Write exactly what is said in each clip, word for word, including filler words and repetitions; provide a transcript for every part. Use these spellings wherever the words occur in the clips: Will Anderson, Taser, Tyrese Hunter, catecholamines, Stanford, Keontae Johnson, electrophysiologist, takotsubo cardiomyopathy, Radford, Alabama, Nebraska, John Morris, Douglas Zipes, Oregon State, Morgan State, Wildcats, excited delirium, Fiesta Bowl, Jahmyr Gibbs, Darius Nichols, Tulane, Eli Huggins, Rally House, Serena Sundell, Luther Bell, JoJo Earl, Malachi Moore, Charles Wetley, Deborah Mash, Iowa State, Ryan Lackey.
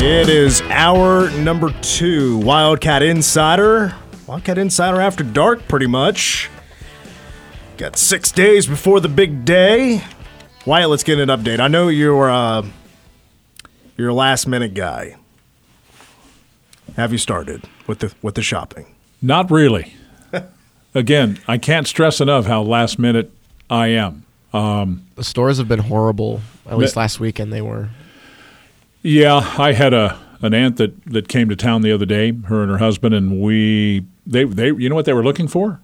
It is hour number two, Wildcat Insider. Wildcat Insider after dark, pretty much. Got six days before the big day. Wyatt, let's get an update. I know you're uh, you're a last-minute guy. Have you started with the with the shopping? Not really. Again, I can't stress enough how last-minute I am. Um, the stores have been horrible. At least last weekend they were. Yeah, I had a an aunt that, that came to town the other day, her and her husband, and we they they you know what they were looking for?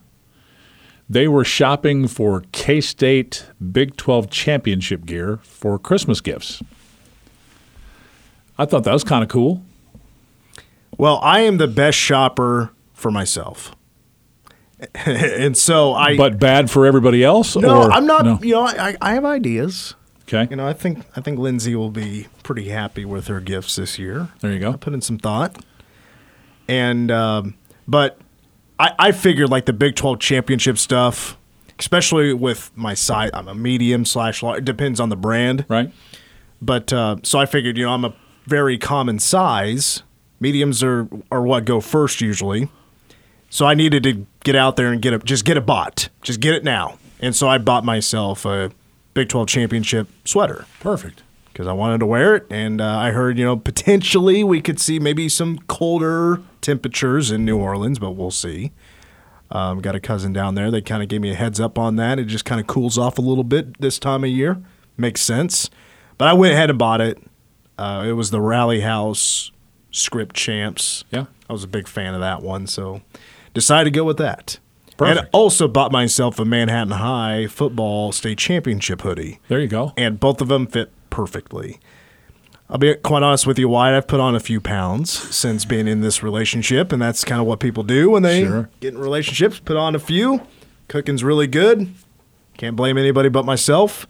They were shopping for K-State Big twelve championship gear for Christmas gifts. I thought that was kind of cool. Well, I am the best shopper for myself. And so I But bad for everybody else? No, or, I'm not no. you know, I I have ideas. Okay. You know, I think I think Lindsay will be pretty happy with her gifts this year. There you go. I put in some thought, and um, but I, I figured like the Big twelve championship stuff, especially with my size. I'm a medium slash large. It depends on the brand, right? But uh, so I figured, you know, I'm a very common size. Mediums are are what go first usually. So I needed to get out there and get a just get a bot, just get it now. And so I bought myself a Big twelve championship sweater. Perfect. Because I wanted to wear it, and uh, I heard, you know, potentially we could see maybe some colder temperatures in New Orleans, but we'll see. Um, got a cousin down there. They kind of gave me a heads up on that. It just kind of cools off a little bit this time of year. Makes sense. But I went ahead and bought it. Uh, it was the Rally House Script Champs. Yeah. I was a big fan of that one, so decided to go with that. Perfect. And also bought myself a Manhattan High football state championship hoodie. There you go. And both of them fit perfectly. I'll be quite honest with you, Wyatt. I've put on a few pounds since being in this relationship, and that's kind of what people do when they sure. get in relationships, put on a few. Cooking's really good. Can't blame anybody but myself.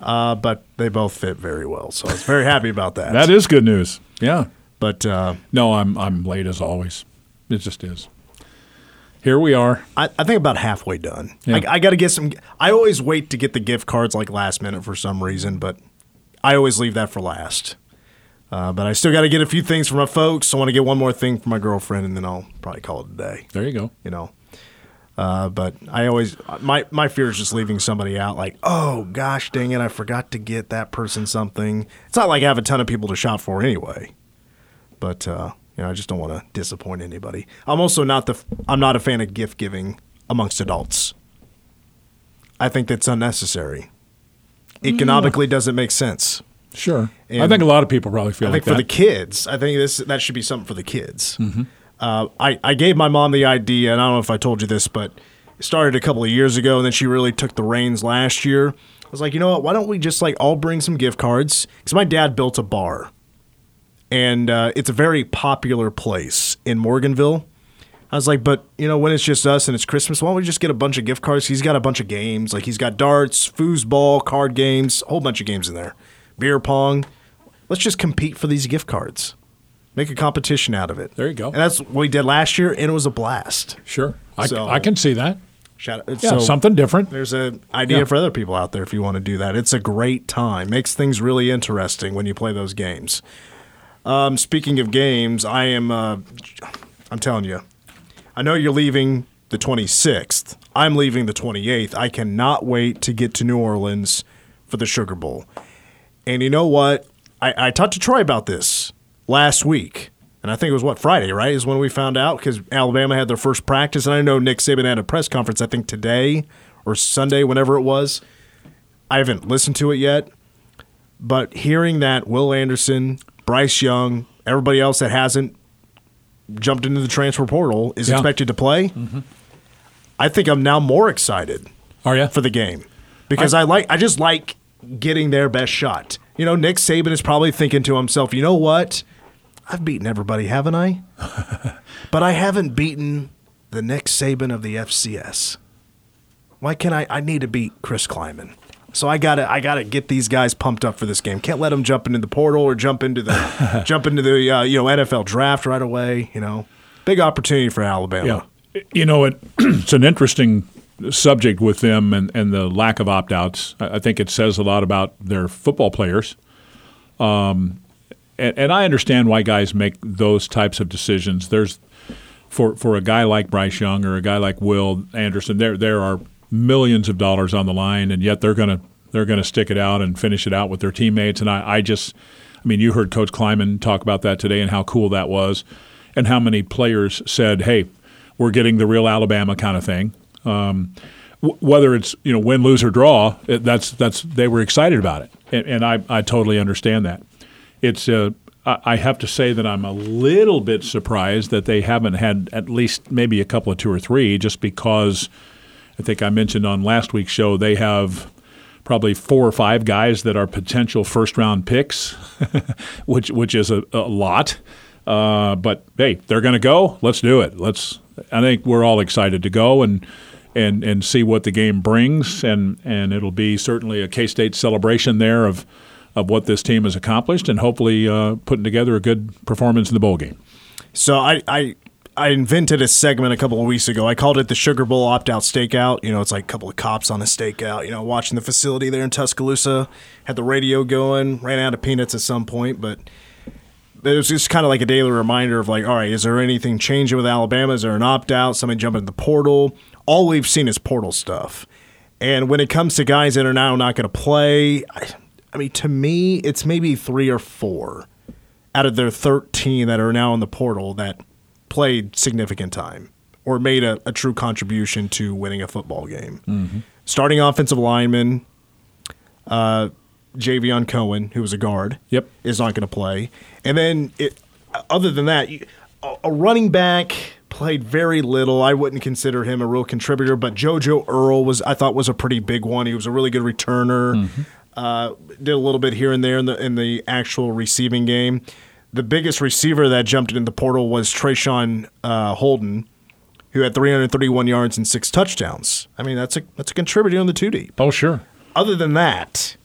Uh, but they both fit very well, so I was very happy about that. That is good news. Yeah. But uh, no, I'm I'm late as always. It just is. Here we are. I, I think about halfway done. Yeah. I, I got to get some. I always wait to get the gift cards like last minute for some reason, but I always leave that for last. Uh, but I still got to get a few things for my folks. I want to get one more thing for my girlfriend, and then I'll probably call it a day. There you go. You know. Uh, but I always my my fear is just leaving somebody out. Like, oh gosh, dang it, I forgot to get that person something. It's not like I have a ton of people to shop for anyway. But. Uh, You know, I just don't want to disappoint anybody. I'm also not the I'm not a fan of gift giving amongst adults. I think that's unnecessary. Economically, mm. doesn't make sense. Sure, and I think a lot of people probably feel I like that. I think for the kids, I think this that should be something for the kids. Mm-hmm. Uh, I I gave my mom the idea, and I don't know if I told you this, but it started a couple of years ago, and then she really took the reins last year. I was like, you know what? Why don't we just like all bring some gift cards? Because my dad built a bar. And uh, it's a very popular place in Morganville. I was like, but, you know, when it's just us and it's Christmas, why don't we just get a bunch of gift cards? He's got a bunch of games. Like, he's got darts, foosball, card games, a whole bunch of games in there. Beer pong. Let's just compete for these gift cards. Make a competition out of it. There you go. And that's what we did last year, and it was a blast. Sure. I, so, I can see that. Shout out. Yeah, so something different. There's an idea yeah. for other people out there if you want to do that. It's a great time. Makes things really interesting when you play those games. Um, speaking of games, I am, uh, I'm telling you, I know you're leaving the twenty-sixth. I'm leaving the twenty-eighth. I cannot wait to get to New Orleans for the Sugar Bowl. And you know what? I, I talked to Troy about this last week, and I think it was, what, Friday, right, is when we found out because Alabama had their first practice. And I know Nick Saban had a press conference, I think, today or Sunday, whenever it was. I haven't listened to it yet, but hearing that Will Anderson – Bryce Young, everybody else that hasn't jumped into the transfer portal is yeah. expected to play. Mm-hmm. I think I'm now more excited Are ya? for the game because I, I like I just like getting their best shot. You know, Nick Saban is probably thinking to himself, you know what? I've beaten everybody, haven't I? But I haven't beaten the Nick Saban of the F C S. Why can't I? I need to beat Chris Klieman. So I gotta, I gotta get these guys pumped up for this game. Can't let them jump into the portal or jump into the, jump into the, uh, you know, N F L draft right away. You know, big opportunity for Alabama. Yeah. You know, it, it's an interesting subject with them and, and the lack of opt-outs. I think it says a lot about their football players. Um, and, and I understand why guys make those types of decisions. There's for for a guy like Bryce Young or a guy like Will Anderson, there there are millions of dollars on the line, and yet they're gonna they're gonna stick it out and finish it out with their teammates. And I, I just, I mean, you heard Coach Klieman talk about that today and how cool that was, and how many players said, "Hey, we're getting the real Alabama kind of thing." Um, whether it's, you know, win, lose, or draw, that's that's they were excited about it, and, and I, I totally understand that. It's uh, I have to say that I'm a little bit surprised that they haven't had at least maybe a couple of two or three, just because I think I mentioned on last week's show they have probably four or five guys that are potential first round picks, which which is a, a lot. Uh, but hey, they're going to go. Let's do it. Let's. I think we're all excited to go and. And, and see what the game brings, and, and it'll be certainly a K-State celebration there of of what this team has accomplished, and hopefully uh, putting together a good performance in the bowl game. So I, I I invented a segment a couple of weeks ago. I called it the Sugar Bowl opt-out stakeout. You know, it's like a couple of cops on a stakeout, you know, watching the facility there in Tuscaloosa, had the radio going, ran out of peanuts at some point, but it was just kind of like a daily reminder of like, all right, is there anything changing with Alabama? Is there an opt-out? Somebody jumping in the portal? All we've seen is portal stuff. And when it comes to guys that are now not going to play, I, I mean, to me, it's maybe three or four out of their thirteen that are now in the portal that played significant time or made a, a true contribution to winning a football game. Mm-hmm. Starting offensive lineman, uh, Javion Cohen, who was a guard, yep, is not going to play. And then it, other than that, a running back – played very little. I wouldn't consider him a real contributor, but JoJo Earl was, I thought, was a pretty big one. He was a really good returner. Mm-hmm. Uh, did a little bit here and there in the in the actual receiving game. The biggest receiver that jumped into the portal was Trayshawn uh, Holden, who had three hundred thirty-one yards and six touchdowns. I mean, that's a that's a contributor on the two deep. Oh, sure. Other than that,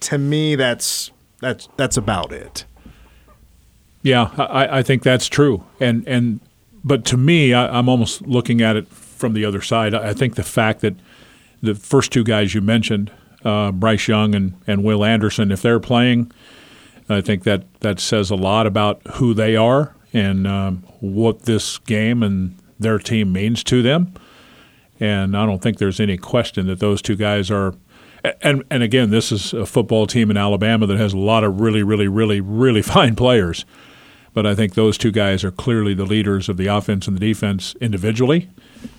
to me, that's that's that's about it. Yeah, I, I think that's true, and and. But to me, I, I'm almost looking at it from the other side. I think the fact that the first two guys you mentioned, uh, Bryce Young and, and Will Anderson, if they're playing, I think that, that says a lot about who they are and um, what this game and their team means to them. And I don't think there's any question that those two guys are – and and again, this is a football team in Alabama that has a lot of really, really, really, really fine players. But I think those two guys are clearly the leaders of the offense and the defense individually,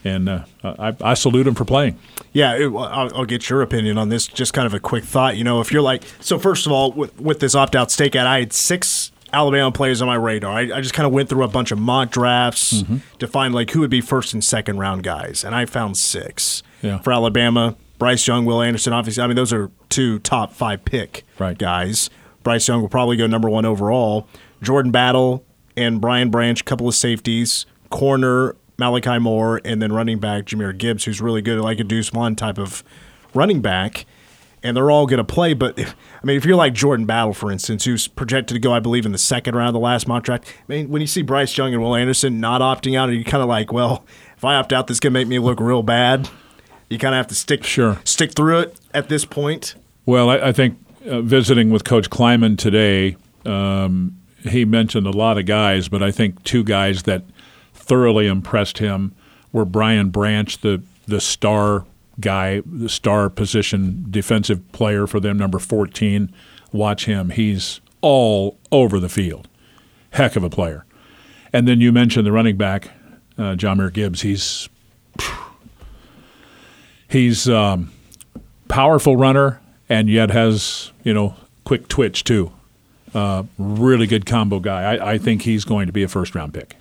and uh, I, I salute them for playing. Yeah, it, I'll, I'll get your opinion on this. Just kind of a quick thought. You know, if you're like, so first of all, with, with this opt-out stakeout, I had six Alabama players on my radar. I, I just kind of went through a bunch of mock drafts mm-hmm. to find like who would be first and second round guys, and I found six yeah. for Alabama. Bryce Young, Will Anderson, obviously. I mean, those are two top five pick right. guys. Bryce Young will probably go number one overall. Jordan Battle and Brian Branch, couple of safeties, corner, Malachi Moore, and then running back, Jahmyr Gibbs, who's really good, like a Deuce Vaughn type of running back. And they're all going to play. But, if, I mean, if you're like Jordan Battle, for instance, who's projected to go, I believe, in the second round of the last mock draft, I mean, when you see Bryce Young and Will Anderson not opting out, are you kind of like, well, if I opt out, this can make me look real bad? You kind of have to stick sure. stick through it at this point. Well, I, I think uh, visiting with Coach Klieman today um, – he mentioned a lot of guys, but I think two guys that thoroughly impressed him were Brian Branch, the the star guy, the star position defensive player for them, number fourteen. Watch him. He's all over the field. Heck of a player. And then you mentioned the running back, uh, Jahmyr Gibbs. He's he's um, powerful runner and yet has, you know, quick twitch too. Uh, really good combo guy. I, I think he's going to be a first-round pick.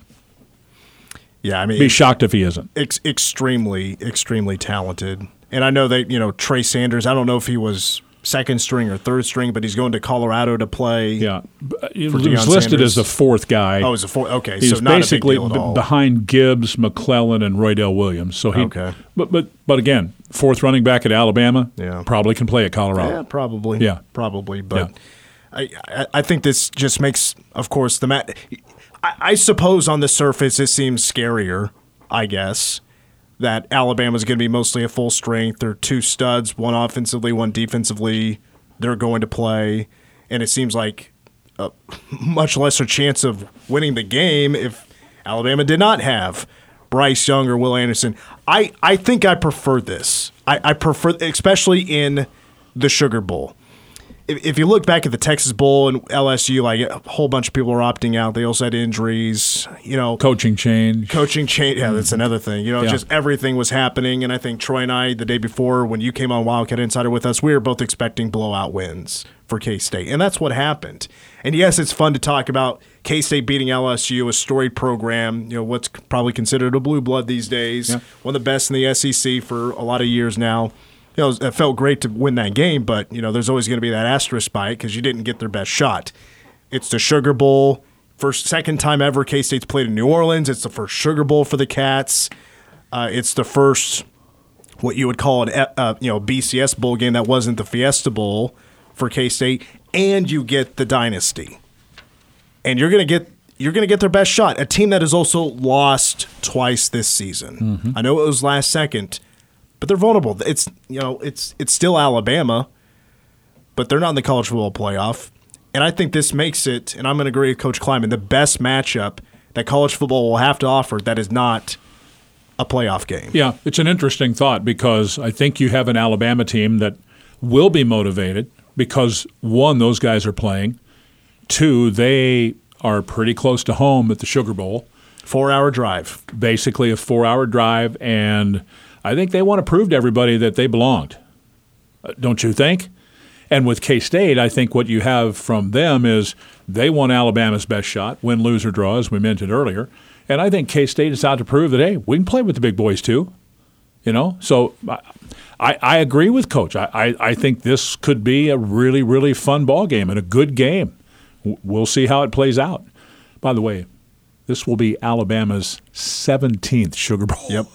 Yeah, I mean, be shocked if he isn't. Ex- extremely, extremely talented. And I know that, you know, Trey Sanders, I don't know if he was second string or third string, but he's going to Colorado to play. Yeah, he was listed Sanders. As the fourth guy. Oh, as a fourth. Okay, he's so not basically a big deal at all. Behind Gibbs, McClellan, and Roydell Williams. So he, okay, but but but again, fourth running back at Alabama. Yeah, probably can play at Colorado. Yeah, probably. Yeah, probably. But. Yeah. I I think this just makes, of course, the mat. I, I suppose on the surface it seems scarier, I guess, that Alabama's going to be mostly at full strength. They're two studs, one offensively, one defensively. They're going to play, and it seems like a much lesser chance of winning the game if Alabama did not have Bryce Young or Will Anderson. I, I think I prefer this. I, I prefer, especially in the Sugar Bowl. If, if you look back at the Texas Bowl and L S U, like a whole bunch of people are opting out. They also had injuries, you know. Coaching change. Coaching change. Yeah, that's another thing. You know, yeah. Just everything was happening. And I think Troy and I, the day before, when you came on Wildcat Insider with us, we were both expecting blowout wins for K-State. And that's what happened. And yes, it's fun to talk about K-State beating L S U, a storied program, you know, what's probably considered a blue blood these days, yeah. one of the best in the S E C for a lot of years now. You know, it felt great to win that game, but, you know, there's always going to be that asterisk by it because you didn't get their best shot. It's the Sugar Bowl. First, second time ever K-State's played in New Orleans. It's the first Sugar Bowl for the Cats. Uh, it's the first, what you would call an, uh, you know, B C S Bowl game that wasn't the Fiesta Bowl for K-State. And you get the dynasty. And you're going to get you're going to get their best shot. A team that has also lost twice this season. Mm-hmm. I know it was last second. But they're vulnerable. It's you know, it's it's still Alabama, but they're not in the college football playoff. And I think this makes it, and I'm going to agree with Coach Klieman, the best matchup that college football will have to offer that is not a playoff game. Yeah, it's an interesting thought because I think you have an Alabama team that will be motivated because, one, those guys are playing. Two, they are pretty close to home at the Sugar Bowl. Four-hour drive. Basically a four-hour drive, and I think they want to prove to everybody that they belonged, don't you think? And with K-State, I think what you have from them is they want Alabama's best shot, win, lose, or draw, as we mentioned earlier. And I think K-State is out to prove that, hey, we can play with the big boys too. You know, so I, I agree with Coach. I, I, I think this could be a really, really fun ball game and a good game. We'll see how it plays out. By the way, this will be Alabama's seventeenth Sugar Bowl. Yep.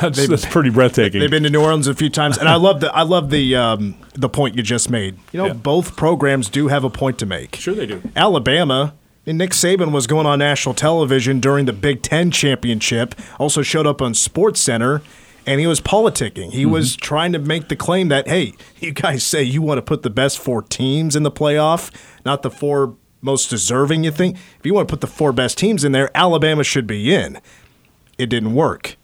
That's, that's pretty breathtaking. They've been to New Orleans a few times, and I love the I love the um, the point you just made. You know, yeah. both programs do have a point to make. Sure, they do. Alabama, and Nick Saban was going on national television during the Big Ten championship. Also showed up on SportsCenter, and he was politicking. He mm-hmm. was trying to make the claim that, hey, you guys say you want to put the best four teams in the playoff, not the four most deserving. You think if you want to put the four best teams in there, Alabama should be in. It didn't work.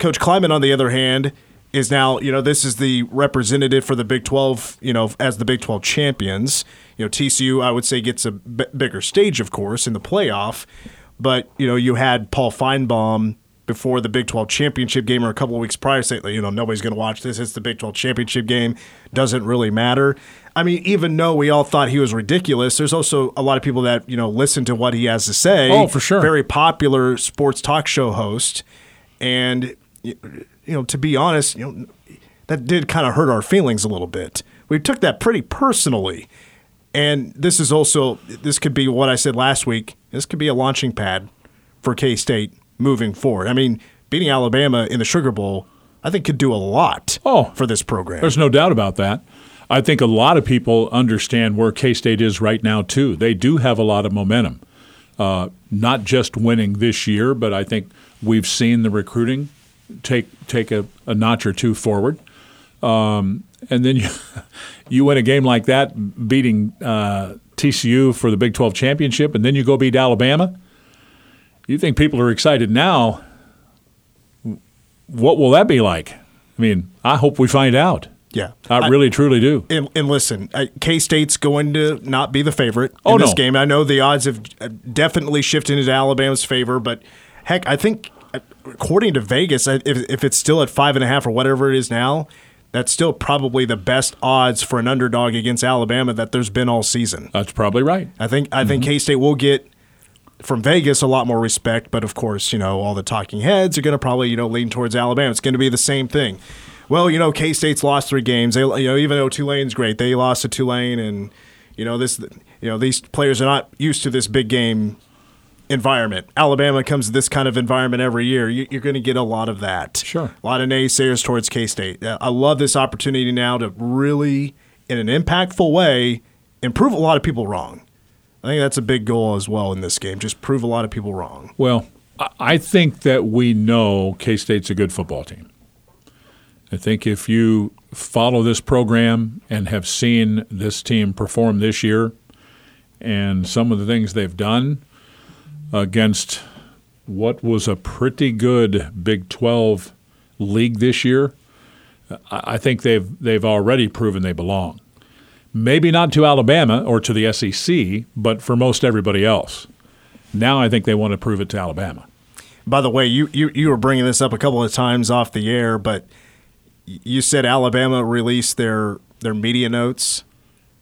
Coach Klieman, on the other hand, is now, you know, this is the representative for the Big twelve, you know, as the Big twelve champions. You know, T C U, I would say, gets a b- bigger stage, of course, in the playoff. But, you know, you had Paul Feinbaum before the Big twelve championship game or a couple of weeks prior saying, you know, nobody's going to watch this. It's the Big twelve championship game. Doesn't really matter. I mean, even though we all thought he was ridiculous, there's also a lot of people that, you know, listen to what he has to say. Oh, for sure. Very popular sports talk show host. And, you know, to be honest, you know, that did kind of hurt our feelings a little bit. We took that pretty personally. And this is also, this could be what I said last week. This could be a launching pad for K-State moving forward. I mean, beating Alabama in the Sugar Bowl, I think could do a lot oh, for this program. There's no doubt about that. I think a lot of people understand where K-State is right now, too. They do have a lot of momentum. Uh, not just winning this year, but I think we've seen the recruiting take take a, a notch or two forward. Um, and then you, you win a game like that, beating uh, T C U for the Big twelve championship, and then you go beat Alabama. You think people are excited now. What will that be like? I mean, I hope we find out. Yeah. I really, I, truly do. And, and listen, K-State's going to not be the favorite in oh, this no. game. I know the odds have definitely shifted into Alabama's favor, but heck, I think, according to Vegas, if, if it's still at five and a half or whatever it is now, that's still probably the best odds for an underdog against Alabama that there's been all season. That's probably right. I think I mm-hmm. think K-State will get, from Vegas, a lot more respect, but of course, you know, all the talking heads are going to probably, you know, lean towards Alabama. It's going to be the same thing. Well, you know, K-State's lost three games. They, you know, even though Tulane's great, they lost to Tulane, and you know this. You know, these players are not used to this big game environment. Alabama comes to this kind of environment every year. You, you're going to get a lot of that. Sure, a lot of naysayers towards K-State. I love this opportunity now to really, in an impactful way, improve a lot of people wrong. I think that's a big goal as well in this game. Just prove a lot of people wrong. Well, I think that we know K-State's a good football team. I think if you follow this program and have seen this team perform this year, and some of the things they've done against what was a pretty good Big twelve league this year, I think they've they've already proven they belong. Maybe not to Alabama or to the S E C, but for most everybody else. Now I think they want to prove it to Alabama. By the way, you, you, you were bringing this up a couple of times off the air, but you said Alabama released their, their media notes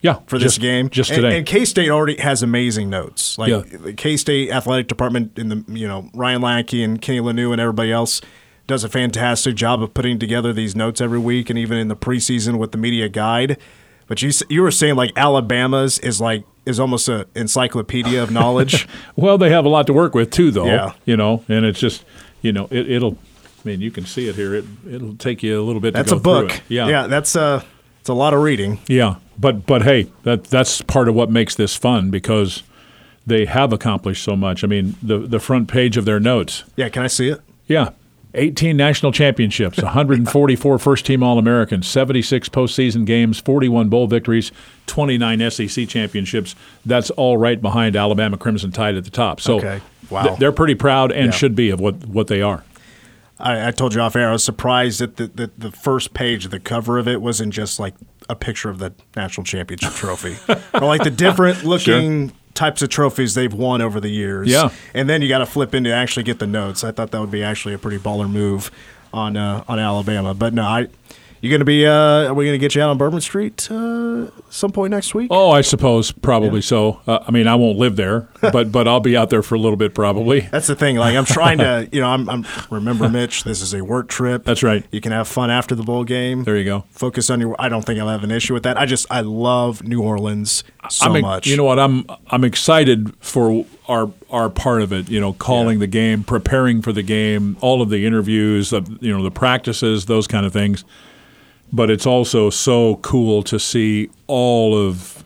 yeah, for this just, game. Just today. And, and K-State already has amazing notes. Like yeah. the K-State athletic department, in the you know Ryan Lackey and Kenny Lanou and everybody else does a fantastic job of putting together these notes every week and even in the preseason with the media guide. But you you were saying like Alabama's is like is almost an encyclopedia of knowledge. Well, they have a lot to work with too, though. Yeah. You know, and it's just you know it, it'll. I mean, you can see it here. It it'll take you a little bit. That's to go a book. Through it. Yeah, yeah. That's a it's a lot of reading. Yeah, but but hey, that that's part of what makes this fun because they have accomplished so much. I mean, the the front page of their notes. Yeah, can I see it? Yeah. eighteen national championships, one hundred forty-four first-team All-Americans, seventy-six postseason games, forty-one bowl victories, twenty-nine S E C championships. That's all right behind Alabama Crimson Tide at the top. So okay. wow. th- they're pretty proud and yeah. should be of what, what they are. I, I told you off air, I was surprised that the, the, the first page, the cover of it, wasn't just like a picture of the national championship trophy. Or like the different-looking sure. – types of trophies they've won over the years. Yeah. And then you got to flip in to actually get the notes. I thought that would be actually a pretty baller move on uh, on Alabama. But no, I you going to be uh, – are we going to get you out on Bourbon Street uh, some point next week? Oh, I suppose probably yeah. so. Uh, I mean, I won't live there, but but I'll be out there for a little bit probably. That's the thing. Like I'm trying to – you know, I'm, I'm remember, Mitch, this is a work trip. That's right. You can have fun after the bowl game. There you go. Focus on your – I don't think I'll have an issue with that. I just – I love New Orleans so I'm, much. You know what? I'm I'm excited for our our part of it. You know, calling yeah. the game, preparing for the game, all of the interviews, the, you know, the practices, those kind of things. But it's also so cool to see all of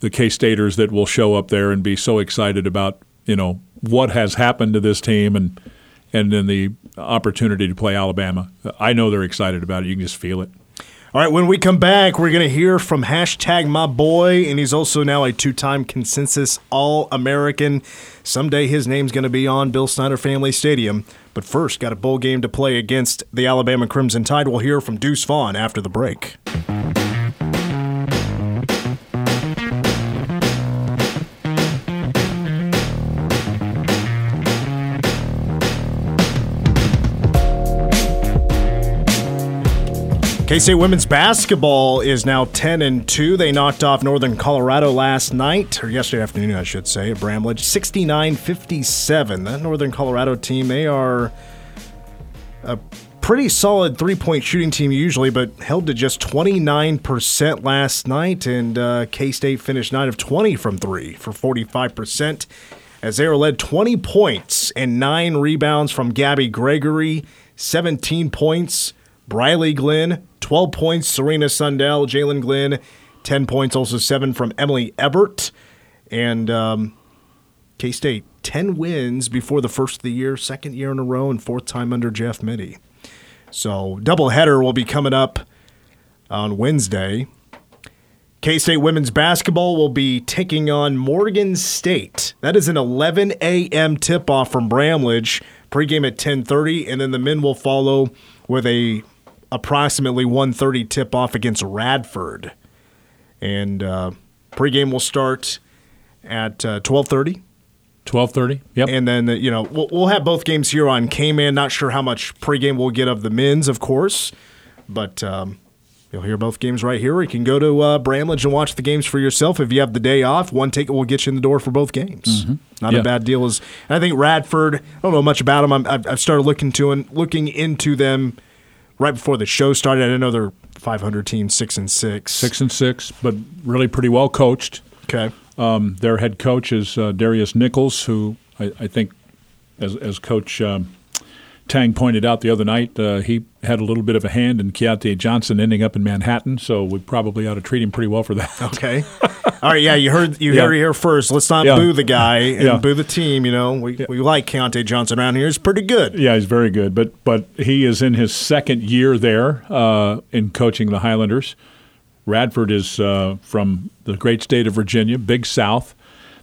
the K-Staters that will show up there and be so excited about you know what has happened to this team and and then the opportunity to play Alabama. I know they're excited about it. You can just feel it. All right, when we come back, we're going to hear from hashtag my boy, and he's also now a two-time consensus All-American. Someday his name's going to be on Bill Snyder Family Stadium. But first, got a bowl game to play against the Alabama Crimson Tide. We'll hear from Deuce Vaughn after the break. K-State women's basketball is now ten and two. They knocked off Northern Colorado last night, or yesterday afternoon, I should say, at Bramlage, sixty-nine fifty-seven. That Northern Colorado team, they are a pretty solid three-point shooting team usually, but held to just twenty-nine percent last night, and uh, K-State finished nine of twenty from three for forty-five percent, as they were led twenty points and nine rebounds from Gabby Gregory, seventeen points, Briley Glenn, twelve points, Serena Sundell, Jalen Glenn, ten points, also seven from Emily Ebert. And um, K-State, ten wins before the first of the year, second year in a row, and fourth time under Jeff Mitty. So doubleheader will be coming up on Wednesday. K-State women's basketball will be taking on Morgan State. That is an eleven a.m. tip-off from Bramlage, pregame at ten thirty, and then the men will follow with a approximately one thirty tip-off against Radford. And uh, pregame will start at uh, twelve thirty. twelve thirty, yep. And then, uh, you know, we'll, we'll have both games here on K-Man. Not sure how much pregame we'll get of the men's, of course. But um, you'll hear both games right here. Or you can go to uh, Bramlage and watch the games for yourself. If you have the day off, one ticket will get you in the door for both games. Mm-hmm. Not yeah. a bad deal. As, and I think Radford, I don't know much about them. I'm, I've, I've started looking, to and looking into them right before the show started. I didn't know they're five hundred team, six and six, six and six, but really pretty well coached. Okay, um, their head coach is uh, Darius Nichols, who I, I think, as as Coach um, Tang pointed out the other night, uh, he had a little bit of a hand in Keontae Johnson ending up in Manhattan. So we probably ought to treat him pretty well for that. Okay, all right, yeah, you heard you yeah. heard it here first. Let's not yeah. boo the guy and yeah. boo the team. You know, we yeah. we like Keontae Johnson around here. He's pretty good. Yeah, he's very good. But but he is in his second year there uh, in coaching the Highlanders. Radford is uh, from the great state of Virginia, Big South.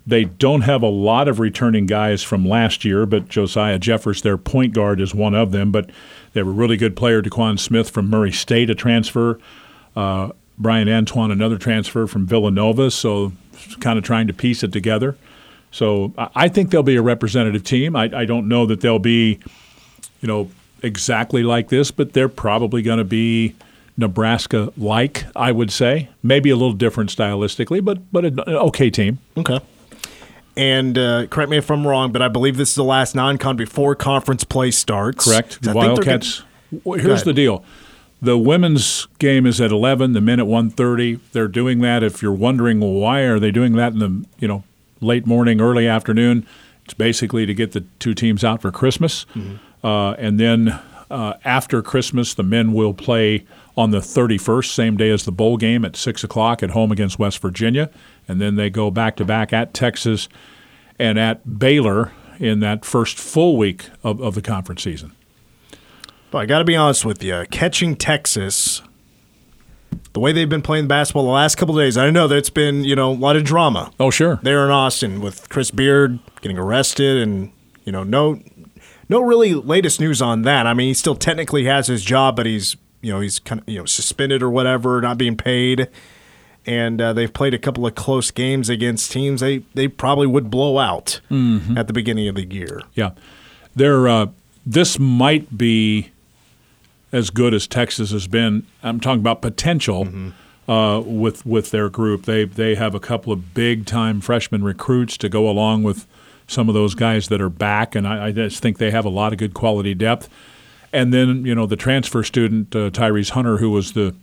They don't have a lot of returning guys from last year, but Josiah Jeffers, their point guard, is one of them. But they have a really good player, Daquan Smith from Murray State, a transfer. Uh, Brian Antoine, another transfer from Villanova. So kind of trying to piece it together. So I think they'll be a representative team. I, I don't know that they'll be, you know, exactly like this, but they're probably going to be Nebraska-like, I would say. Maybe a little different stylistically, but but an okay team. Okay. And uh, correct me if I'm wrong, but I believe this is the last non-con before conference play starts. Correct. The Wildcats. Gonna... Here's the deal. The women's game is at eleven, the men at one thirty. They're doing that. If you're wondering why are they doing that in the, you know, late morning, early afternoon, it's basically to get the two teams out for Christmas. Mm-hmm. Uh, and then uh, after Christmas, the men will play on the thirty-first, same day as the bowl game at six o'clock at home against West Virginia. And then they go back-to-back at Texas and at Baylor in that first full week of, of the conference season. But I got to be honest with you, catching Texas, the way they've been playing basketball the last couple of days, I know that's been, you know, a lot of drama. Oh, sure. There in Austin with Chris Beard getting arrested and, you know, no, no really latest news on that. I mean, he still technically has his job, but he's, you know, he's kind of, you know, suspended or whatever, not being paid. And uh, they've played a couple of close games against teams they, they probably would blow out mm-hmm. at the beginning of the year. Yeah. They're, uh, this might be as good as Texas has been. I'm talking about potential mm-hmm. uh, with with their group. They they have a couple of big-time freshman recruits to go along with some of those guys that are back, and I, I just think they have a lot of good quality depth. And then, you know, the transfer student, uh, Tyrese Hunter, who was the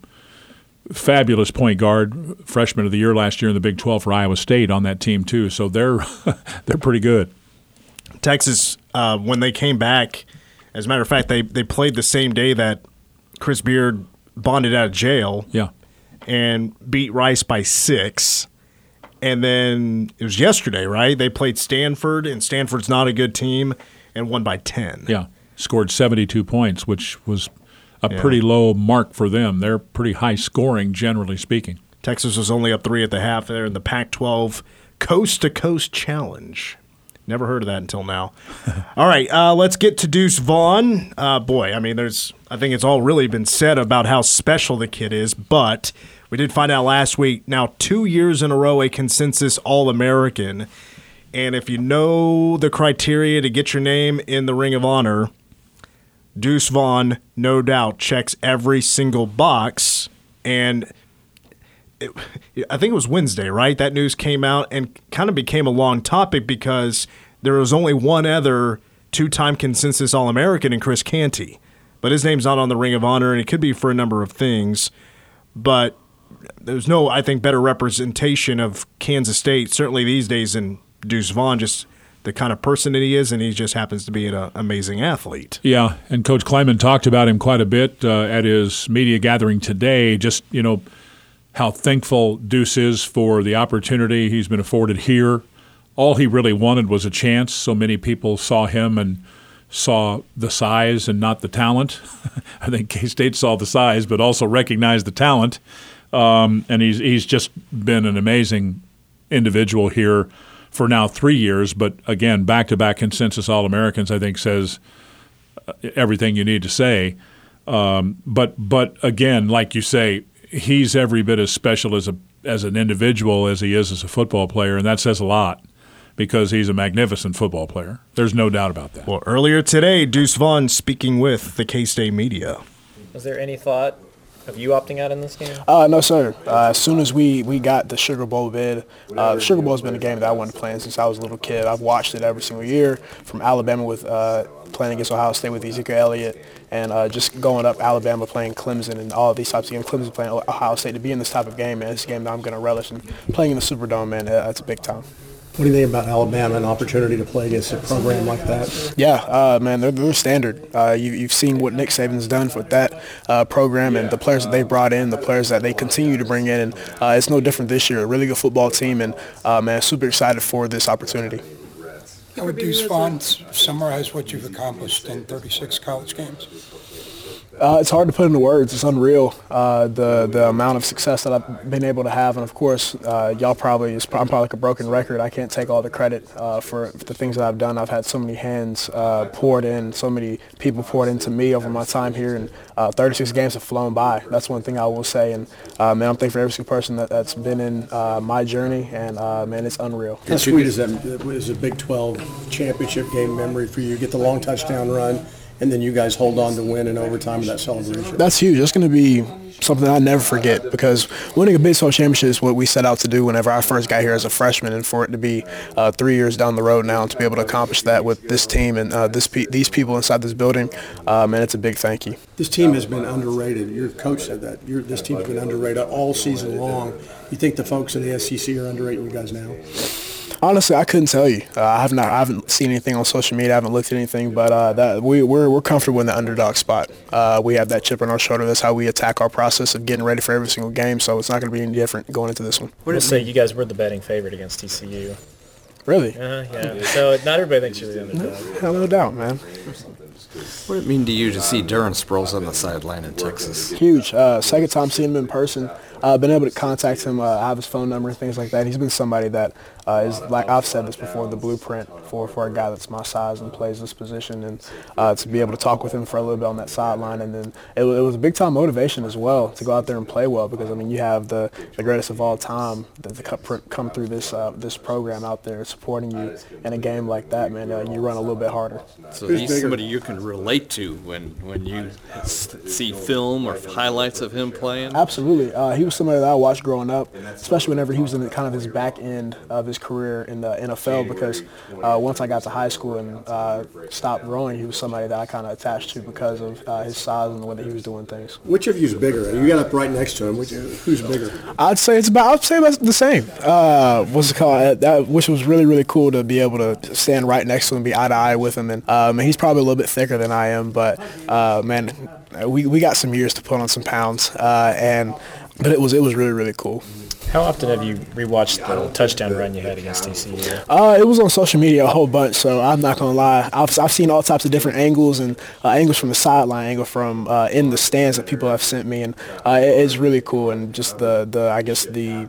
fabulous point guard, freshman of the year last year in the Big twelve for Iowa State on that team too. So they're they're pretty good. Texas, uh, when they came back, as a matter of fact, they, they played the same day that Chris Beard bonded out of jail yeah. and beat Rice by six. And then it was yesterday, right? They played Stanford, and Stanford's not a good team, and won by ten. Yeah, scored seventy-two points, which was a yeah. pretty low mark for them. They're pretty high scoring, generally speaking. Texas was only up three at the half there in the Pac twelve Coast-to-Coast Challenge. Never heard of that until now. All right, uh, let's get to Deuce Vaughn. Uh, boy, I mean, there's. I think it's all really been said about how special the kid is, but we did find out last week, now two years in a row, a consensus All-American. And if you know the criteria to get your name in the Ring of Honor, Deuce Vaughn, no doubt, checks every single box. And it, I think it was Wednesday, right? That news came out and kind of became a long topic because there was only one other two-time consensus All-American in Chris Canty. But his name's not on the Ring of Honor, and it could be for a number of things. But there's no, I think, better representation of Kansas State, certainly these days, than Deuce Vaughn, just the kind of person that he is, and he just happens to be an amazing athlete. Yeah, and Coach Klieman talked about him quite a bit uh, at his media gathering today, just, you know, how thankful Deuce is for the opportunity he's been afforded here. All he really wanted was a chance. So many people saw him and saw the size and not the talent. I think K-State saw the size but also recognized the talent. Um, and he's he's just been an amazing individual here for now three years, but again, back-to-back consensus All-Americans, I think, says everything you need to say. Um, but but again, like you say, he's every bit as special as a as an individual as he is as a football player, and that says a lot because he's a magnificent football player. There's no doubt about that. Well, earlier today, Deuce Vaughn speaking with the K-State media. Was there any thought of you opting out in this game? Uh, no, sir. Uh, as soon as we, we got the Sugar Bowl bid, uh, the Sugar Bowl has been a game that I wanted to play in since I was a little kid. I've watched it every single year from Alabama with uh, playing against Ohio State with Ezekiel Elliott and uh, just going up Alabama playing Clemson and all these types of games. Clemson playing Ohio State. To be in this type of game, man, it's a game that I'm going to relish. And playing in the Superdome, man, that's big time. What do you think about Alabama and opportunity to play against a program like that? Yeah, uh, man, they're, they're standard. Uh, you, you've seen what Nick Saban's done with that uh, program and the players that they brought in, the players that they continue to bring in. And uh, it's no different this year. A really good football team, and, uh, man, super excited for this opportunity. I would, Deuce Vaughn, summarize what you've accomplished in thirty-six college games? Uh, it's hard to put into words. It's unreal, uh, the the amount of success that I've been able to have. And, of course, uh, y'all probably, is, I'm probably like a broken record. I can't take all the credit uh, for the things that I've done. I've had so many hands uh, poured in, so many people poured into me over my time here. And uh, thirty-six games have flown by. That's one thing I will say. And, uh, man, I'm thankful for every single person that, that's been in uh, my journey. And, uh, man, it's unreal. How sweet is that? Is a Big twelve championship game memory for you? You get the long touchdown run, and then you guys hold on to win in overtime in that celebration. That's huge. That's going to be something I never forget, because winning a Big twelve championship is what we set out to do whenever I first got here as a freshman, and for it to be uh, three years down the road now and to be able to accomplish that with this team and uh, this pe- these people inside this building, uh, man, it's a big thank you. This team has been underrated. Your coach said that. Your, this team has been underrated all season long. You think the folks in the S E C are underrating you guys now? Honestly, I couldn't tell you. Uh, I have not. I haven't seen anything on social media. I haven't looked at anything. But uh, that we, we're we're comfortable in the underdog spot. Uh, we have that chip on our shoulder. That's how we attack our process of getting ready for every single game. So it's not going to be any different going into this one. We'll say you guys were the betting favorite against T C U. Really? Uh, yeah. So not everybody thinks you're the underdog. No, no doubt, man. What did it mean to you to see Darren Sproles on the sideline in Texas? Huge. Uh, second time seeing him in person. I've uh, been able to contact him. Uh, I have his phone number and things like that. He's been somebody that uh, is, like I've said this before, the blueprint for, for a guy that's my size and plays this position. And uh, to be able to talk with him for a little bit on that sideline. And then it, it was a big-time motivation as well to go out there and play well, because, I mean, you have the, the greatest of all time that's come through this uh, this program out there supporting you in a game like that, man. Uh, you run a little bit harder. So he's somebody you can relate to when, when you see film or highlights of him playing? Absolutely. Uh, he was somebody that I watched growing up, especially whenever he was in the, kind of his back end of his career in the N F L, because uh, once I got to high school and uh, stopped growing, he was somebody that I kind of attached to because of uh, his size and the way that he was doing things. Which of you is bigger? You got up right next to him. Which, who's bigger? I'd say it's about, I'd say about the same. Uh, what's it called? That, which was really, really cool to be able to stand right next to him, be eye to eye with him. And um, he's probably a little bit thicker than I am, but uh, man, we, we got some years to put on some pounds. Uh, and But it was it was really, really cool. How often have you rewatched the touchdown run you had against T C U? Uh, it was on social media a whole bunch, so I'm not going to lie. I've, I've seen all types of different angles, and uh, angles from the sideline, angle from uh, in the stands that people have sent me, and uh, it, it's really cool. And just the, the I guess, the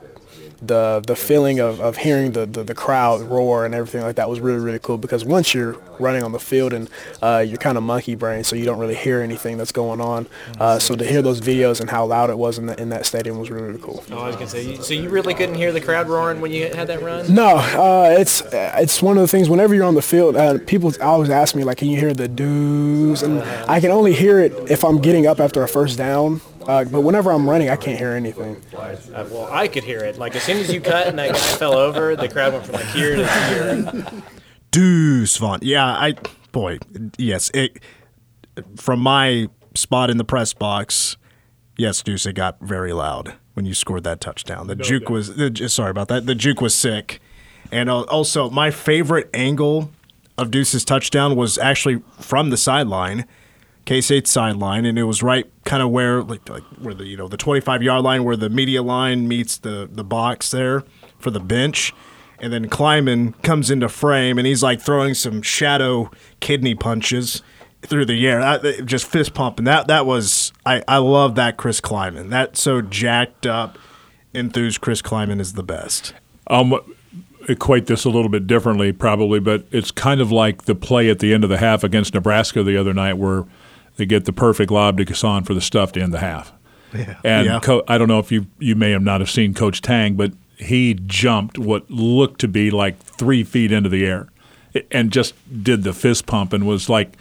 the the feeling of, of hearing the, the, the crowd roar and everything like that was really, really cool, because once you're running on the field and uh, you're kind of monkey brain, so you don't really hear anything that's going on. Uh, so to hear those videos and how loud it was in, the, in that stadium was really, really cool. Oh, I was going to say, so you really couldn't hear the crowd roaring when you had that run? No, uh, it's it's one of the things, whenever you're on the field, uh, people always ask me, like, can you hear the doos? And I can only hear it if I'm getting up after a first down. Uh, but whenever I'm running, I can't hear anything. Uh, well, I could hear it. Like, as soon as you cut and that guy fell over, the crowd went from, like, here to here. Deuce Vaughn. Yeah, I – boy, yes. It, from my spot in the press box, yes, Deuce, it got very loud when you scored that touchdown. The no juke doubt. was – sorry about that. The juke was sick. And also, my favorite angle of Deuce's touchdown was actually from the sideline. K-State sideline, and it was right kind of where like, like where the you know the twenty-five yard line where the media line meets the, the box there for the bench, and then Klieman comes into frame and he's like throwing some shadow kidney punches through the air, I, just fist pumping. That that was I, I love that Chris Klieman. That so jacked up, enthused Chris Klieman is the best. Um. Equate this a little bit differently probably, but it's kind of like the play at the end of the half against Nebraska the other night where they get the perfect lob to Kassan for the stuff to end the half. Yeah. And yeah. Co- I don't know if you you may have not have seen Coach Tang, but he jumped what looked to be like three feet into the air and just did the fist pump and was like,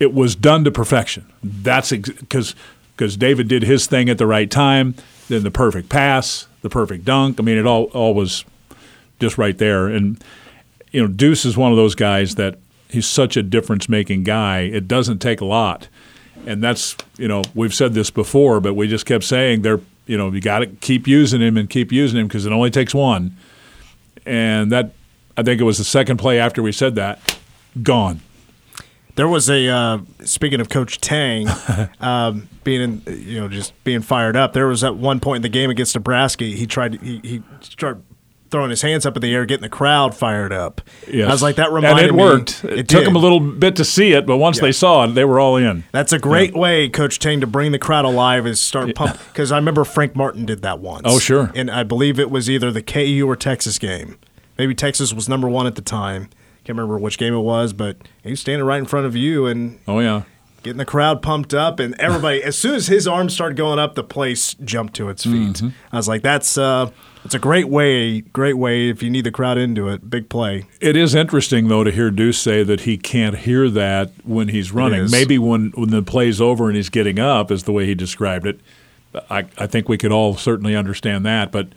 it was done to perfection. That's ex- because because David did his thing at the right time, then the perfect pass, the perfect dunk. I mean, it all, all was just right there. And, you know, Deuce is one of those guys that he's such a difference-making guy. It doesn't take a lot. And that's, you know, we've said this before, but we just kept saying, they're, you know, you got to keep using him and keep using him because it only takes one. And that, I think it was the second play after we said that, gone. There was a, uh, speaking of Coach Tang, um, being, in, you know, just being fired up, there was at one point in the game against Nebraska, he tried to, he, he started throwing his hands up in the air, getting the crowd fired up. Yes. I was like, that reminded me. And it worked. Me, it, it took did. them a little bit to see it, but once yeah. they saw it, they were all in. That's a great yeah. way, Coach Tang, to bring the crowd alive is start yeah. pumping. Because I remember Frank Martin did that once. Oh, sure. And I believe it was either the K U or Texas game. Maybe Texas was number one at the time. Can't remember which game it was, but he was standing right in front of you. And oh, yeah. Getting the crowd pumped up, and everybody, as soon as his arms started going up, the place jumped to its feet. Mm-hmm. I was like, that's uh, it's a great way, great way if you need the crowd into it, big play. It is interesting, though, to hear Deuce say that he can't hear that when he's running. Maybe when, when the play's over and he's getting up is the way he described it. I, I think we could all certainly understand that, but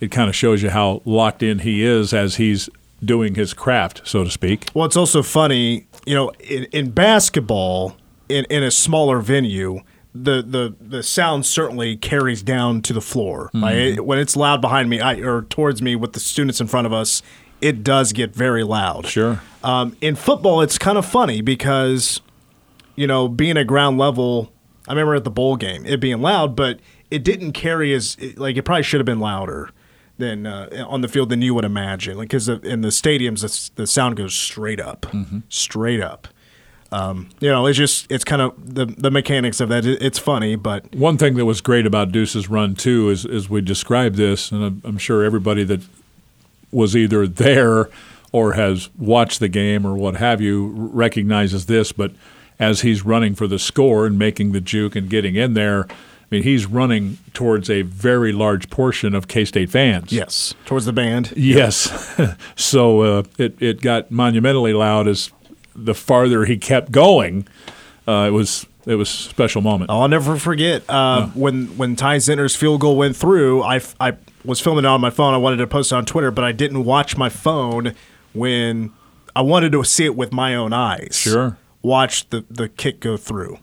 it kind of shows you how locked in he is as he's doing his craft, so to speak. Well, it's also funny, you know, in, in basketball – In, in a smaller venue, the, the, the sound certainly carries down to the floor. Mm-hmm. Like it, when it's loud behind me I, or towards me with the students in front of us, it does get very loud. Sure. Um, in football, it's kind of funny because, you know, being at ground level, I remember at the bowl game, it being loud, but it didn't carry as – like it probably should have been louder than uh, on the field than you would imagine. Because like, in the stadiums, the, the sound goes straight up, mm-hmm. straight up. Um, you know, it's just it's kind of the the mechanics of that. It's funny, but one thing that was great about Deuce's run too is is we described this, and I'm, I'm sure everybody that was either there or has watched the game or what have you recognizes this. But as he's running for the score and making the juke and getting in there, I mean, he's running towards a very large portion of K-State fans. Yes, towards the band. Yes, yep. so uh, it it got monumentally loud as. The farther he kept going, uh, it was it was a special moment. I'll never forget uh, no. when when Ty Zenter's field goal went through. I, I was filming it on my phone. I wanted to post it on Twitter, but I didn't watch my phone when I wanted to see it with my own eyes. Sure, watch the, the kick go through,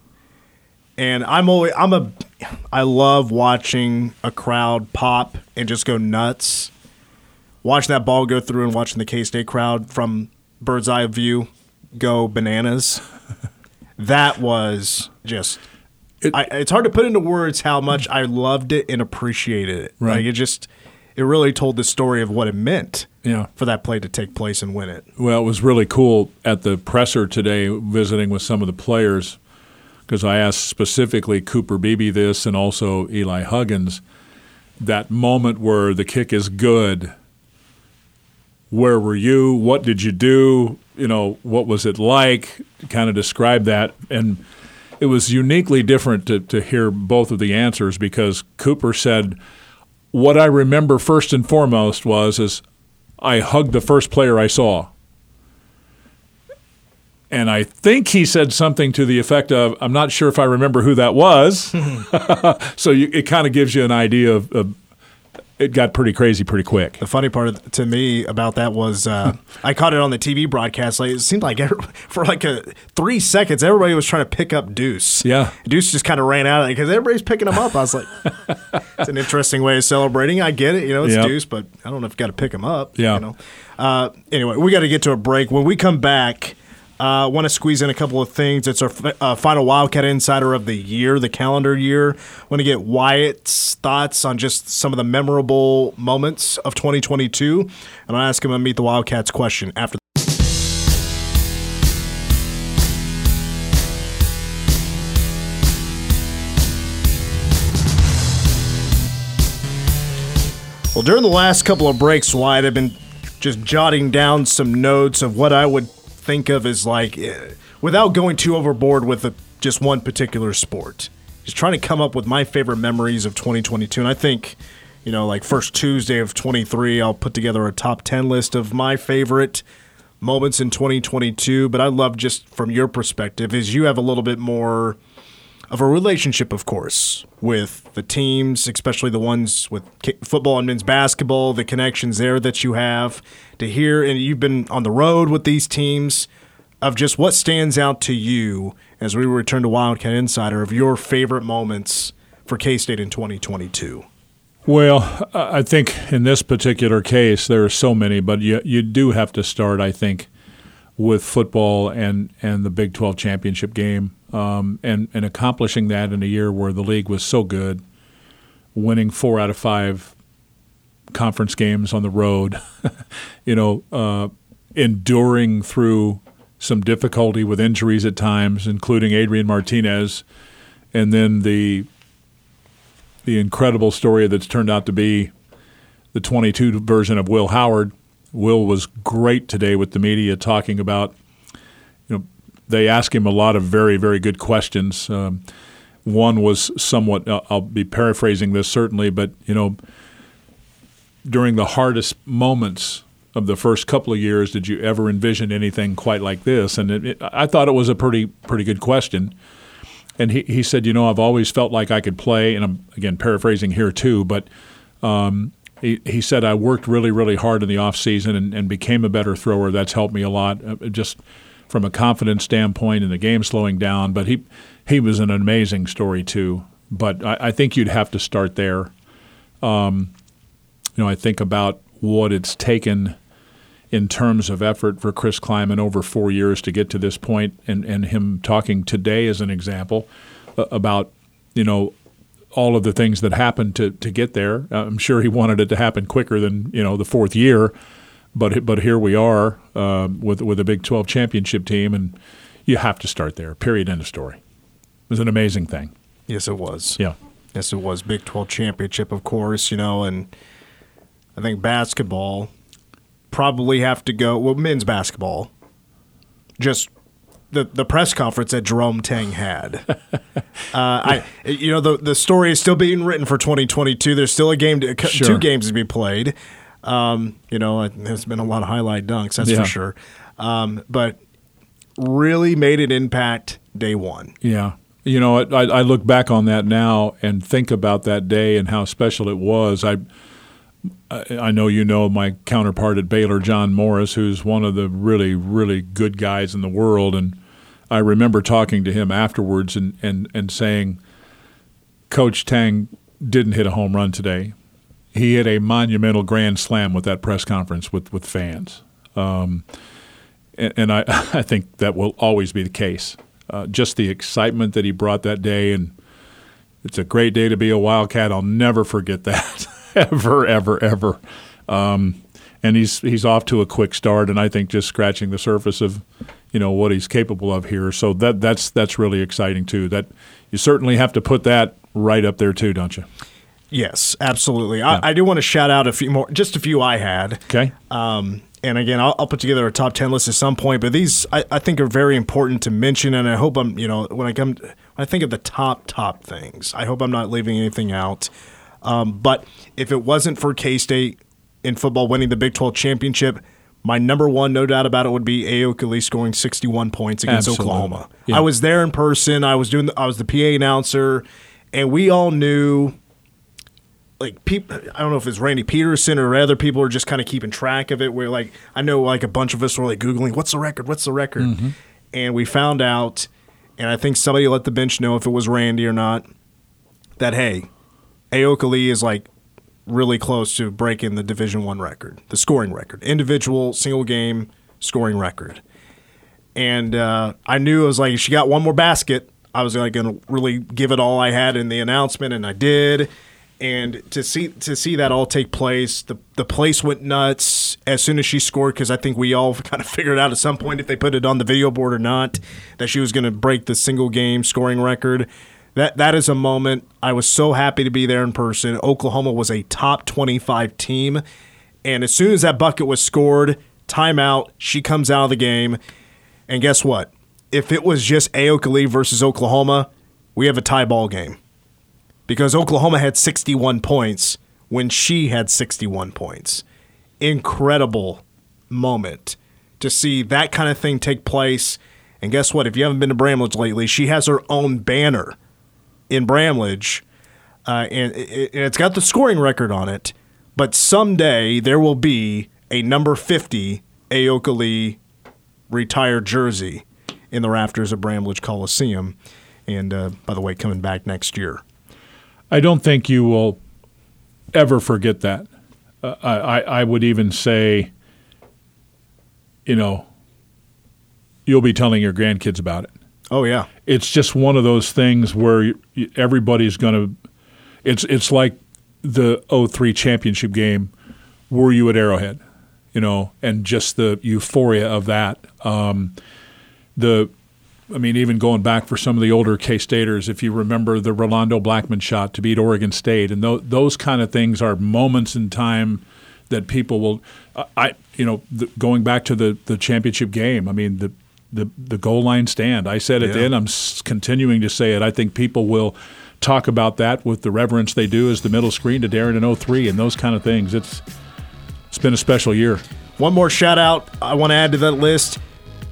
and I'm always I'm a I love watching a crowd pop and just go nuts. Watch that ball go through and watching the K-State crowd from bird's eye view. Go bananas. That was just it, I, it's hard to put into words how much I loved it and appreciated it. Right. Like it just it really told the story of what it meant yeah. for that play to take place and win it. Well, it was really cool at the presser today visiting with some of the players because I asked specifically Cooper Beebe this and also Eli Huggins, that moment where the kick is good. Where were you? What did you do? You know, what was it like? Kind of describe that. And it was uniquely different to, to hear both of the answers because Cooper said, what I remember first and foremost was is I hugged the first player I saw. And I think he said something to the effect of, I'm not sure if I remember who that was. So you, it kind of gives you an idea of, of it got pretty crazy pretty quick. The funny part to me about that was uh, I caught it on the T V broadcast. Like, it seemed like every, for like a, three seconds, everybody was trying to pick up Deuce. Yeah. Deuce just kind of ran out of it because everybody's picking him up. I was like, it's an interesting way of celebrating. I get it. You know, it's yep. Deuce, but I don't know if you've got to pick him up. Yeah. You know? uh, anyway, we got to get to a break. When we come back, I uh, want to squeeze in a couple of things. It's our f- uh, final Wildcat Insider of the year, the calendar year. I want to get Wyatt's thoughts on just some of the memorable moments of twenty twenty-two, and I'll ask him a Meet the Wildcats question after. Well, during the last couple of breaks, Wyatt, I've been just jotting down some notes of what I would think of as like, without going too overboard with a, just one particular sport. Just trying to come up with my favorite memories of twenty twenty-two. And I think, you know, like first Tuesday of twenty-three, I'll put together a top ten list of my favorite moments in twenty twenty-two. But I love just from your perspective is you have a little bit more of a relationship, of course, with the teams, especially the ones with football and men's basketball, the connections there that you have to hear. And you've been on the road with these teams of just what stands out to you as we return to Wildcat Insider of your favorite moments for K-State in twenty twenty-two. Well, I think in this particular case, there are so many, but you, you do have to start, I think, with football and, and the Big twelve championship game. Um, and, and accomplishing that in a year where the league was so good, winning four out of five conference games on the road, you know, uh, enduring through some difficulty with injuries at times, including Adrian Martinez, and then the the incredible story that's turned out to be the twenty-two version of Will Howard. Will was great today with the media talking about, you know, they asked him a lot of very, very good questions. Um, one was somewhat, uh, I'll be paraphrasing this certainly, but, you know, during the hardest moments of the first couple of years, did you ever envision anything quite like this? And it, it, I thought it was a pretty pretty good question. And he, he said, you know, I've always felt like I could play, and I'm, again, paraphrasing here too, but um, he, he said I worked really, really hard in the offseason and, and became a better thrower. That's helped me a lot just from a confidence standpoint and the game slowing down. But he, he was an amazing story too. But I, I think you'd have to start there. Um, you know, I think about what it's taken in terms of effort for Chris Klieman over four years to get to this point, and, and him talking today as an example about, you know, all of the things that happened to, to get there. I'm sure he wanted it to happen quicker than, you know, the fourth year, but but here we are uh, with with a Big twelve championship team, and you have to start there, period, end of story. It was an amazing thing. Yes, it was. Yeah. Yes, it was. Big twelve championship, of course, you know, and I think basketball – probably have to go, well, men's basketball, just the the press conference that Jerome Tang had. uh, I you know the the story is still being written for twenty twenty-two. There's still a game, to, sure. two games to be played. Um, you know, there's been a lot of highlight dunks, that's yeah. for sure. Um, but really made an impact day one. Yeah, you know, I, I look back on that now and think about that day and how special it was. I. I know you know my counterpart at Baylor, John Morris, who's one of the really, really good guys in the world. And I remember talking to him afterwards and, and, and saying, Coach Tang didn't hit a home run today. He hit a monumental grand slam with that press conference with, with fans. Um, and and I, I think that will always be the case. Uh, just the excitement that he brought that day. And it's a great day to be a Wildcat. I'll never forget that. Ever, ever, ever. Um, and he's he's off to a quick start, and I think just scratching the surface of, you know, what he's capable of here. So that that's that's really exciting too. That you certainly have to put that right up there too, don't you? Yes, absolutely. Yeah. I, I do want to shout out a few more, just a few I had. Okay. Um, and again, I'll, I'll put together a top ten list at some point, but these I, I think are very important to mention. And I hope I'm, you know, when I come, when I think of the top top things, I hope I'm not leaving anything out. Um, but if it wasn't for K-State in football winning the Big twelve championship, my number one, no doubt about it, would be Ayoka Lee scoring sixty-one points against Absolutely. Oklahoma. Yeah. I was there in person. I was doing. The, I was the P A announcer, and we all knew. Like people, I don't know if it's Randy Peterson or other people are just kind of keeping track of it. Where like I know, like a bunch of us were like Googling, "What's the record? What's the record?" Mm-hmm. And we found out, and I think somebody let the bench know if it was Randy or not. That hey. Ayoka Lee is like really close to breaking the Division One record, the scoring record, individual single game scoring record. And uh, I knew it was like if she got one more basket, I was like going to really give it all I had in the announcement, and I did. And to see to see that all take place, the the place went nuts as soon as she scored, because I think we all kind of figured out at some point if they put it on the video board or not that she was going to break the single game scoring record. That that is a moment. I was so happy to be there in person. Oklahoma was a top twenty-five team, and as soon as that bucket was scored, timeout, she comes out of the game, and guess what? If it was just Ayoka Lee versus Oklahoma, we have a tie ball game because Oklahoma had sixty-one points when she had sixty-one points. Incredible moment to see that kind of thing take place, and guess what? If you haven't been to Bramlage lately, she has her own banner in Bramlage, uh, and, and it's got the scoring record on it, but someday there will be a number fifty Ayoka Lee retired jersey in the rafters of Bramlage Coliseum, and uh, by the way, coming back next year. I don't think you will ever forget that. Uh, I, I would even say, you know, you'll be telling your grandkids about it. Oh, yeah. It's just one of those things where everybody's going to – it's it's like the oh three championship game were you at Arrowhead? You know, and just the euphoria of that. Um, the, I mean, even going back for some of the older K-Staters, if you remember the Rolando Blackman shot to beat Oregon State, and th- those kind of things are moments in time that people will. Uh, I, you know, the, going back to the, the championship game. I mean, the the the goal line stand. I said it yeah. then. I'm s- continuing to say it. I think people will talk about that with the reverence they do as the middle screen to Darren in oh three and those kind of things. It's. It's been a special year. One more shout-out I want to add to that list.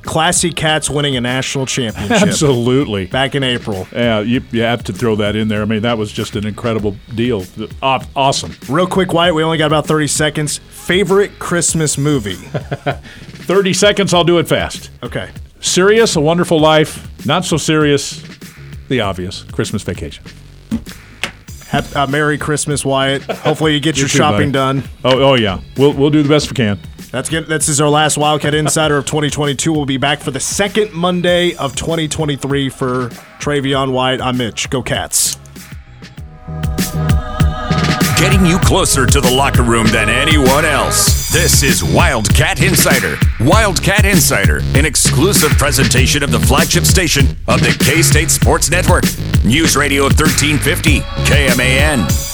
Classy Cats winning a national championship. Absolutely. Back in April. Yeah, you, you have to throw that in there. I mean, that was just an incredible deal. Awesome. Real quick, Wyatt, we only got about thirty seconds. Favorite Christmas movie? thirty seconds, I'll do it fast. Okay. Serious, A Wonderful Life. Not so serious, the obvious, Christmas Vacation. Have, uh, Merry Christmas, Wyatt. Hopefully you get you your too, shopping buddy. Done. Oh, oh yeah. We'll we'll do the best we can. That's good. This is our last Wildcat Insider of twenty twenty-two. We'll be back for the second Monday of twenty twenty-three for Travion Wyatt. I'm Mitch. Go Cats. Getting you closer to the locker room than anyone else. This is Wildcat Insider. Wildcat Insider, an exclusive presentation of the flagship station of the K-State Sports Network. News Radio thirteen fifty, K M A N.